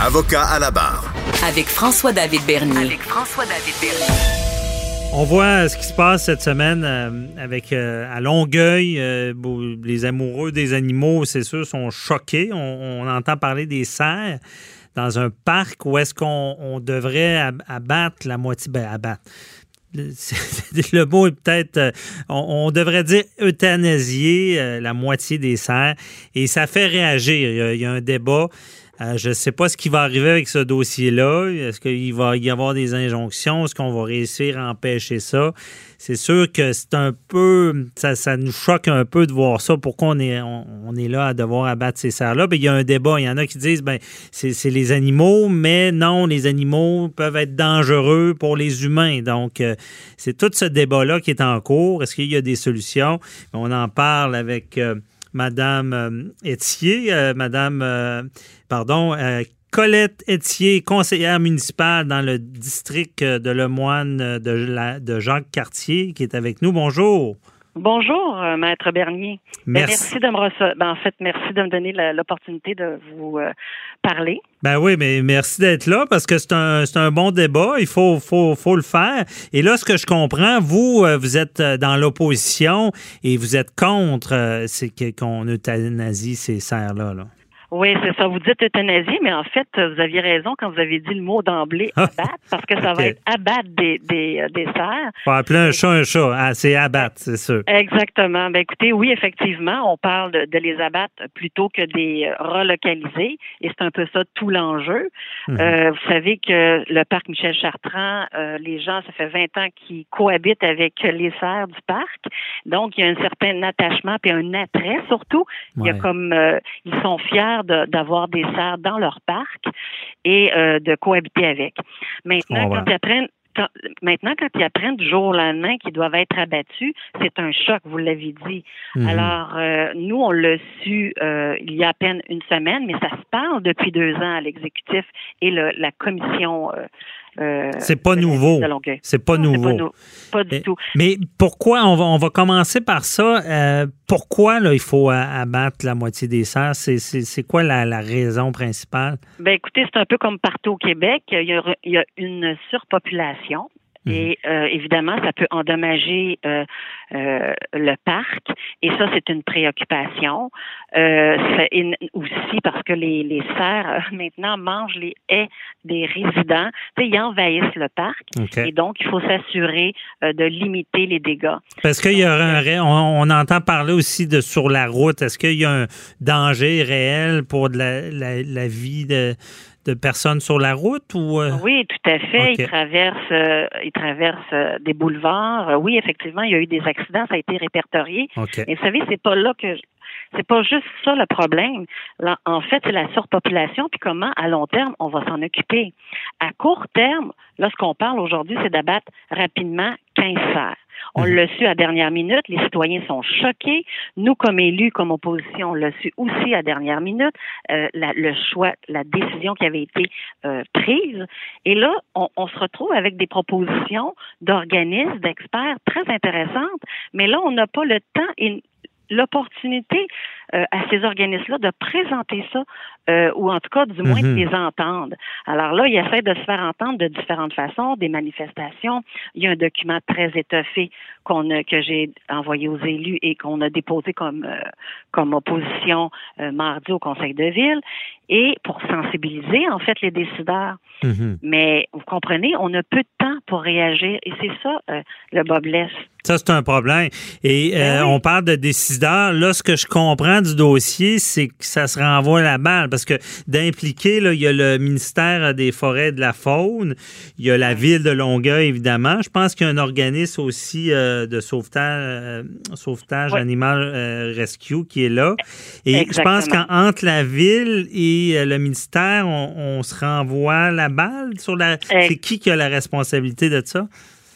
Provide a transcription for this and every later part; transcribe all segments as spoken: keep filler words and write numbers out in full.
Avocat à la barre. Avec François-David Bernier. Avec François-David Bernier. On voit ce qui se passe cette semaine avec euh, à Longueuil. Euh, les amoureux des animaux, c'est sûr, sont choqués. On, on entend parler des cerfs dans un parc où est-ce qu'on on devrait abattre la moitié... Ben, abattre. Le mot est peut-être... On, on devrait dire euthanasier la moitié des cerfs. Et ça fait réagir. Il y a, il y a un débat... Euh, je ne sais pas ce qui va arriver avec ce dossier-là. Est-ce qu'il va y avoir des injonctions? Est-ce qu'on va réussir à empêcher ça? C'est sûr que c'est un peu... Ça, ça nous choque un peu de voir ça. Pourquoi on est, on, on est là à devoir abattre ces cerfs-là? Bien, il y a un débat. Il y en a qui disent ben c'est, c'est les animaux, mais non, les animaux peuvent être dangereux pour les humains. Donc, euh, c'est tout ce débat-là qui est en cours. Est-ce qu'il y a des solutions? On en parle avec... Euh, Madame Éthier, euh, Madame, euh, pardon, euh, Colette Éthier, conseillère municipale dans le district de Lemoine de, la, de Jacques Cartier, qui est avec nous. Bonjour. Bonjour, euh, Maître Bernier. Merci. Merci de me rece... ben, en fait, merci de me donner la, l'opportunité de vous euh, parler. Ben oui, mais merci d'être là parce que c'est un, c'est un bon débat. Il faut, faut, faut le faire. Et là, ce que je comprends, vous, vous êtes dans l'opposition et vous êtes contre euh, c'est qu'on euthanasie ces cerfs-là. Là. Oui, c'est ça. Vous dites euthanasie, mais en fait, vous aviez raison quand vous avez dit le mot d'emblée, abattre, parce que ça okay. va être abattre des, des, des cerfs. Faut appeler un chat un chat. Ah, c'est abattre, c'est sûr. Exactement. Ben, écoutez, oui, effectivement, on parle de, de les abattre plutôt que des relocaliser, et c'est un peu ça tout l'enjeu. Mm-hmm. Euh, vous savez que le parc Michel Chartrand, euh, les gens, ça fait vingt ans qu'ils cohabitent avec les cerfs du parc, donc il y a un certain attachement puis un attrait surtout. Ouais. Il y a comme, euh, ils sont fiers De, d'avoir des cerfs dans leur parc et euh, de cohabiter avec. Maintenant, oh, quand ouais. ils apprennent quand, maintenant, quand ils apprennent du jour au lendemain qu'ils doivent être abattus, c'est un choc, vous l'avez dit. Mmh. Alors, euh, nous, on l'a su euh, il y a à peine une semaine, mais ça se parle depuis deux ans à l'exécutif et le, la commission... Euh, Euh, c'est pas nouveau. C'est pas non, nouveau. C'est pas, nou- pas du mais, tout. Mais pourquoi, on va, on va commencer par ça, euh, pourquoi là, il faut abattre la moitié des cerfs? C'est, c'est, c'est quoi la, la raison principale? Ben écoutez, c'est un peu comme partout au Québec. Il y a, il y a une surpopulation. Et euh, évidemment, ça peut endommager euh, euh, le parc. Et ça, c'est une préoccupation. Euh, ça, et aussi parce que les, les cerfs, euh, maintenant, mangent les haies des résidents. Tu sais, ils envahissent le parc. Okay. Et donc, il faut s'assurer euh, de limiter les dégâts. Parce qu'il y a un ré... on, on entend parler aussi de sur la route. Est-ce qu'il y a un danger réel pour de la, la, la vie de... de personnes sur la route ou euh... Oui, tout à fait. Okay. Ils traversent, euh, ils traversent euh, des boulevards. Oui, effectivement, il y a eu des accidents, ça a été répertorié. Okay. Mais vous savez, c'est pas là que je... c'est pas juste ça le problème. Là, en fait, c'est la surpopulation. Puis comment, à long terme, on va s'en occuper. À court terme, là, ce qu'on parle aujourd'hui, c'est d'abattre rapidement quinze cerfs. On l'a su à dernière minute. Les citoyens sont choqués. Nous, comme élus, comme opposition, on l'a su aussi à dernière minute. Euh, la, le choix, la décision qui avait été euh, prise. Et là, on, on se retrouve avec des propositions d'organismes, d'experts très intéressantes. Mais là, on n'a pas le temps et l'opportunité euh, à ces organismes-là de présenter ça, euh, ou en tout cas, du moins, mm-hmm. de les entendre. Alors là, ils essaient de se faire entendre de différentes façons, des manifestations. Il y a un document très étoffé qu'on a, que j'ai envoyé aux élus et qu'on a déposé comme, euh, comme opposition euh, mardi au Conseil de Ville, et pour sensibiliser, en fait, les décideurs. Mm-hmm. Mais vous comprenez, on a peu de temps pour réagir, et c'est ça, euh, le bas blesse. Ça, c'est un problème. Et euh, oui. on parle de décideurs. Là, ce que je comprends du dossier, c'est que ça se renvoie la balle. Parce que d'impliquer, là, il y a le ministère des Forêts et de la Faune, il y a la Ville de Longueuil, évidemment. Je pense qu'il y a un organisme aussi euh, de, de sauvetage, euh, sauvetage oui. Animal euh, Rescue qui est là. Et exactement. Je pense qu'entre la ville et le ministère, on, on se renvoie la balle sur la... C'est qui qui a la responsabilité de ça?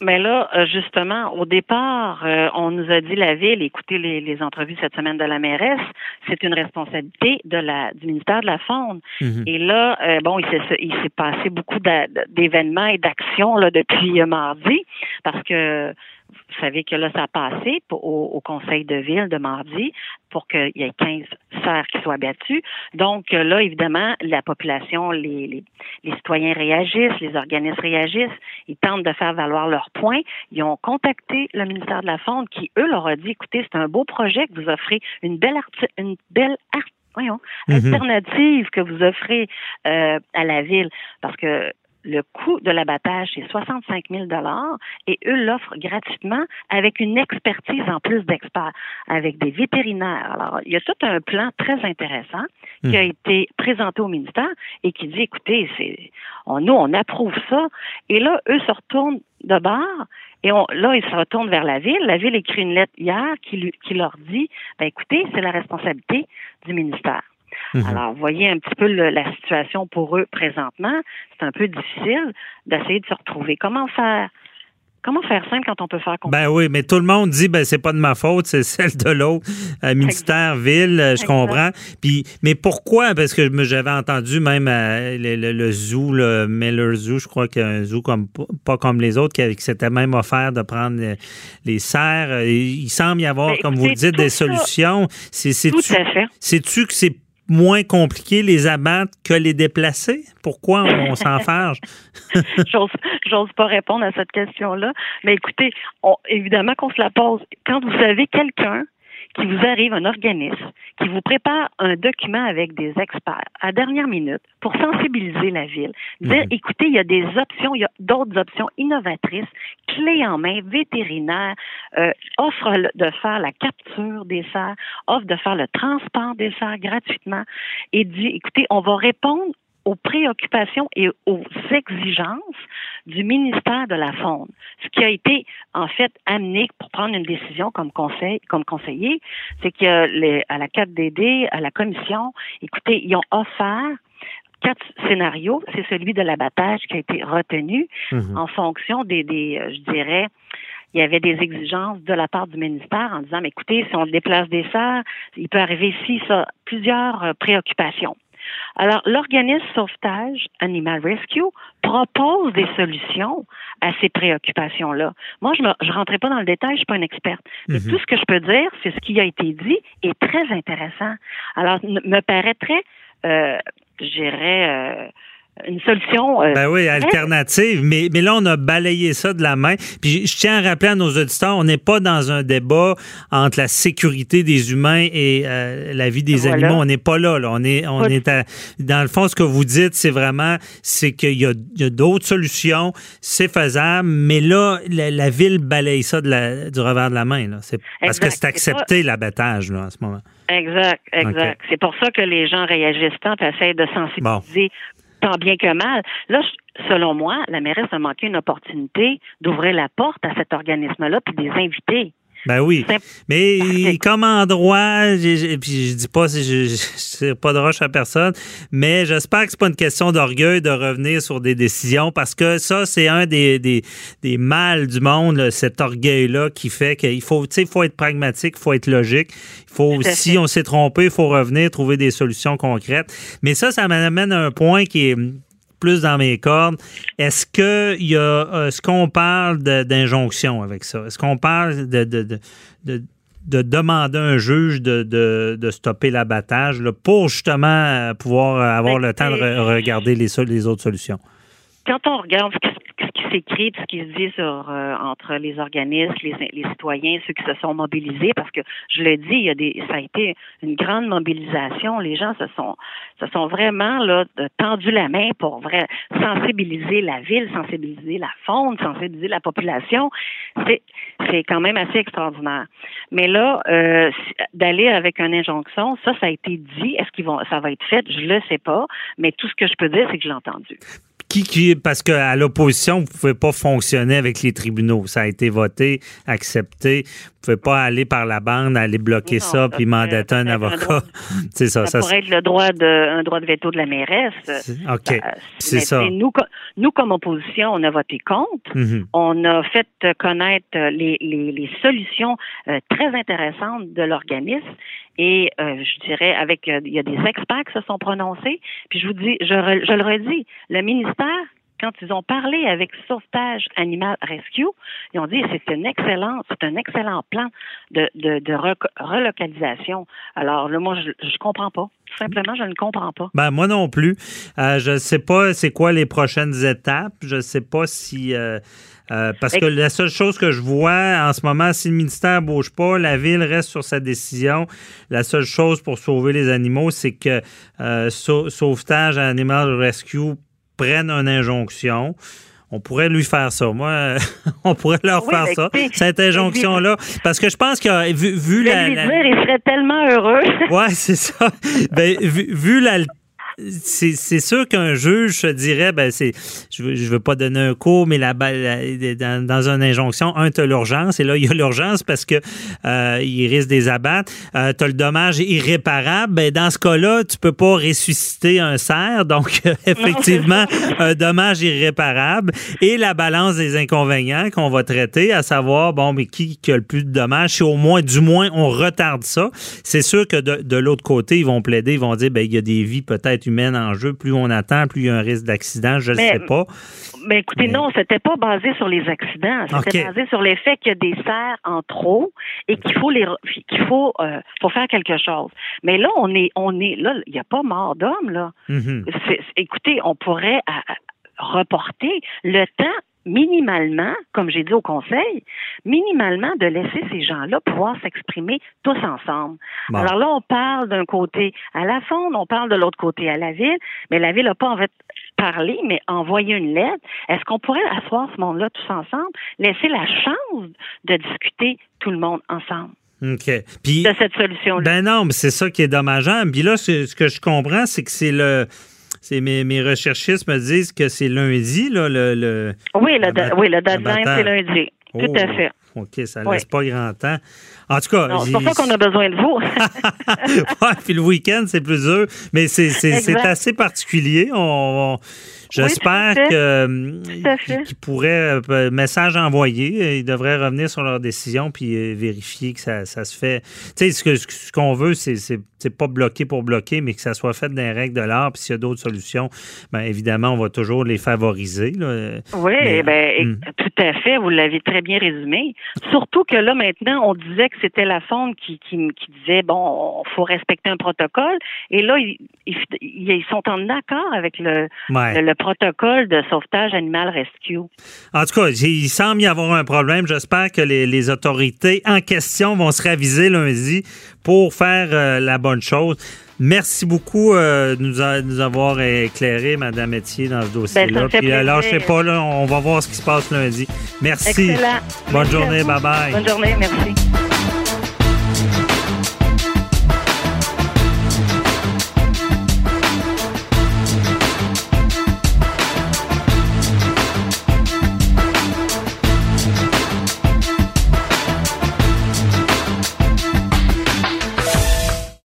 Mais là, justement, au départ, euh, on nous a dit la ville, écoutez les, les entrevues cette semaine de la mairesse, c'est une responsabilité de la du ministère de la Faune. Mm-hmm. Et là, euh, bon, il s'est, il s'est passé beaucoup d'événements et d'actions là depuis euh, mardi, parce que vous savez que là, ça a passé pour, au, au conseil de ville de mardi pour qu'il y ait quinze cerfs qui soient battus. Donc là, évidemment, la population, les, les, les citoyens réagissent, les organismes réagissent, ils tentent de faire valoir leurs points. Ils ont contacté le ministère de la Faune qui, eux, leur a dit, écoutez, c'est un beau projet que vous offrez, une belle arti- une belle arti- voyons, mm-hmm. alternative que vous offrez euh, à la ville, parce que le coût de l'abattage, c'est soixante-cinq mille dollars et eux l'offrent gratuitement avec une expertise en plus d'experts, avec des vétérinaires. Alors, il y a tout un plan très intéressant mmh. qui a été présenté au ministère et qui dit, écoutez, c'est, on, nous, on approuve ça. Et là, eux se retournent de bord et on, là, ils se retournent vers la ville. La ville écrit une lettre hier qui, lui, qui leur dit, ben, écoutez, c'est la responsabilité du ministère. Mmh. Alors, vous voyez un petit peu le, la situation pour eux présentement. C'est un peu difficile d'essayer de se retrouver. Comment faire? Comment faire simple quand on peut faire compliqué? Ben oui, mais tout le monde dit, ben c'est pas de ma faute, c'est celle de l'autre. Euh, ministère, ville, euh, je comprends. Puis, mais pourquoi? Parce que j'avais entendu même euh, le, le, le zoo, le Miller Zoo, je crois qu'il y a un zoo comme, pas comme les autres, qui, qui s'était même offert de prendre les, les serres. Il semble y avoir, mais, comme vous le dites, des ça, solutions. C'est, c'est tout tu, à fait. Sais-tu que c'est moins compliqué les abattre que les déplacer? Pourquoi on s'enfarge? j'ose, j'ose pas répondre à cette question-là. Mais écoutez, on, évidemment qu'on se la pose. Quand vous avez quelqu'un qui vous arrive, un organisme, qui vous prépare un document avec des experts à dernière minute pour sensibiliser la ville, dire, mmh. écoutez, il y a des options, il y a d'autres options innovatrices, clés en main, vétérinaires, euh, offre de faire la capture des cerfs, offre de faire le transport des cerfs gratuitement et dit, écoutez, on va répondre aux préoccupations et aux exigences du ministère de la Faune. Ce qui a été, en fait, amené pour prendre une décision comme conseil, comme conseiller, c'est que les, à la quatre D D, à la commission, écoutez, ils ont offert quatre scénarios. C'est celui de l'abattage qui a été retenu mmh. en fonction des, des, je dirais, il y avait des exigences de la part du ministère en disant, mais écoutez, si on déplace des serres, il peut arriver ici, ça, plusieurs préoccupations. Alors, l'organisme Sauvetage Animal Rescue propose des solutions à ces préoccupations-là. Moi, je ne rentrerai pas dans le détail, je ne suis pas une experte. Mais mm-hmm. tout ce que je peux dire, c'est ce qui a été dit et très intéressant. Alors, n- me paraîtrait, euh, je dirais... Euh, une solution... Euh, ben oui, alternative, mais, mais là, on a balayé ça de la main. Puis je tiens à rappeler à nos auditeurs, on n'est pas dans un débat entre la sécurité des humains et euh, la vie des voilà. animaux. On n'est pas là, là. On est, on oui. est à, dans le fond, ce que vous dites, c'est vraiment, c'est qu'il y a, il y a d'autres solutions, c'est faisable, mais là, la, la ville balaye ça de la, du revers de la main. Là. C'est, parce que c'est accepté, l'abattage, là, en ce moment. Exact, exact. Okay. C'est pour ça que les gens réagissent tant et essayent de sensibiliser... Bon. Tant bien que mal. Là, selon moi, la mairesse a manqué une opportunité d'ouvrir la porte à cet organisme-là puis de les inviter. Ben oui, mais Parfait. Comme endroit, j'ai, j'ai, puis je dis pas, je, je, je tire pas de roche à personne, mais j'espère que c'est pas une question d'orgueil de revenir sur des décisions, parce que ça, c'est un des des, des mâles du monde, là, cet orgueil-là qui fait qu'il faut, tu sais, faut être pragmatique, il faut être logique, il faut, si fait. On s'est trompé, il faut revenir, trouver des solutions concrètes. Mais ça, ça m'amène à un point qui est plus dans mes cordes. Est-ce que il y a, est-ce qu'on parle de, d'injonction avec ça? Est-ce qu'on parle de, de, de, de, de demander à un juge de, de, de stopper l'abattage là, pour justement pouvoir avoir le temps de re- regarder les, les autres solutions? Quand on regarde ce qui, ce qui s'écrit, ce qui se dit sur, euh, entre les organismes, les, les citoyens, ceux qui se sont mobilisés, parce que je le dis, il y a des, ça a été une grande mobilisation. Les gens se sont, se sont vraiment là tendu la main pour vrai, sensibiliser la ville, sensibiliser la faune, sensibiliser la population. C'est, c'est quand même assez extraordinaire. Mais là, euh, d'aller avec une injonction, ça, ça a été dit. Est-ce qu'ils vont, ça va être fait? Je le sais pas. Mais tout ce que je peux dire, c'est que je l'ai entendu. qui, qui, parce qu'à l'opposition, vous ne pouvez pas fonctionner avec les tribunaux. Ça a été voté, accepté. Vous ne pouvez pas aller par la bande, aller bloquer non, ça, ça puis mandater un avocat. C'est ça. Ça, ça pourrait ça, être le droit de, un droit de veto de la mairesse. OK. Ça, c'est ça. Nous, nous, comme opposition, on a voté contre. Mm-hmm. On a fait connaître les, les, les solutions euh, très intéressantes de l'organisme. Et euh, je dirais, avec euh, il y a des experts qui se sont prononcés. Puis je vous dis, je, re, je le redis, le ministère, quand ils ont parlé avec Sauvetage Animal Rescue, ils ont dit c'est une excellente, c'est un excellent plan de, de, de re, relocalisation. Alors là, moi, je ne comprends pas. Tout simplement, je ne comprends pas. Ben, moi non plus. Euh, je ne sais pas c'est quoi les prochaines étapes. Je ne sais pas si... Euh, euh, parce que la seule chose que je vois en ce moment, si le ministère ne bouge pas, la Ville reste sur sa décision. La seule chose pour sauver les animaux, c'est que euh, Sauvetage Animal Rescue prenne une injonction. On pourrait lui faire ça. Moi, on pourrait leur oui, faire ça, cette injonction-là. Parce que je pense que, vu, vu je la... Lui la... dire, il serait tellement heureux. Oui, c'est ça. Ben, vu, vu la... C'est, c'est sûr qu'un juge se dirait, ben c'est, je veux, je veux pas donner un cours, mais la, la dans, dans une injonction, un, t'as l'urgence, et là, il y a l'urgence parce que euh, il risque des abattre. Euh, t'as le dommage irréparable. Ben, dans ce cas-là, tu peux pas ressusciter un cerf, donc euh, effectivement, un dommage irréparable. Et la balance des inconvénients qu'on va traiter, à savoir, bon, mais qui, qui a le plus de dommages, si au moins, du moins, on retarde ça. C'est sûr que de, de l'autre côté, ils vont plaider, ils vont dire, ben il y a des vies peut-être humaine en jeu, plus on attend, plus il y a un risque d'accident, je ne sais pas. Mais écoutez, mais... non, c'était pas basé sur les accidents, c'était okay. basé sur le fait qu'il y a des cerfs en trop et qu'il faut les qu'il faut euh, faut faire quelque chose. Mais là on est on est là, il n'y a pas mort d'homme là. Mm-hmm. C'est, écoutez, on pourrait à, à, reporter le temps minimalement, comme j'ai dit au conseil, minimalement de laisser ces gens-là pouvoir s'exprimer tous ensemble. Bon. Alors là, on parle d'un côté à la Fonde, on parle de l'autre côté à la Ville, mais la Ville n'a pas en fait parler, mais envoyer une lettre. Est-ce qu'on pourrait asseoir ce monde-là tous ensemble, laisser la chance de discuter tout le monde ensemble? OK. Puis, de cette solution-là. Ben non, mais c'est ça qui est dommageable. Puis là, ce, ce que je comprends, c'est que c'est le... C'est mes, mes recherchistes me disent que c'est lundi, là, le... le oui, le, de, oui, le deadline, c'est lundi. Oh, tout à fait. OK, ça ne oui. laisse pas grand temps. En tout cas... Non, c'est pour ça qu'on a besoin de vous. Ouais, puis le week-end, c'est plus dur. Mais c'est, c'est, c'est assez particulier. On... on... J'espère oui, que qu'ils pourraient euh, message envoyé, ils devraient revenir sur leur décision puis euh, vérifier que ça, ça se fait. Tu sais, ce, que, ce qu'on veut, c'est, c'est, c'est pas bloquer pour bloquer, mais que ça soit fait dans les règles de l'art. Puis s'il y a d'autres solutions, bien évidemment, on va toujours les favoriser. Là. Oui, mais, ben hum. tout à fait. Vous l'avez très bien résumé. Surtout que là, maintenant, on disait que c'était la Fonde qui, qui, qui disait, bon, il faut respecter un protocole. Et là, ils, ils, ils sont en accord avec le, ouais. le protocole de Sauvetage Animal Rescue. En tout cas, il semble y avoir un problème. J'espère que les, les autorités en question vont se raviser lundi pour faire euh, la bonne chose. Merci beaucoup euh, de nous, a, de nous avoir éclairé, Mme Éthier, dans ce dossier-là. Ben, puis alors, je sais pas, là, on va voir ce qui se passe lundi. Merci. Excellent. Bonne Merci journée. Bye-bye. Bonne journée. Merci.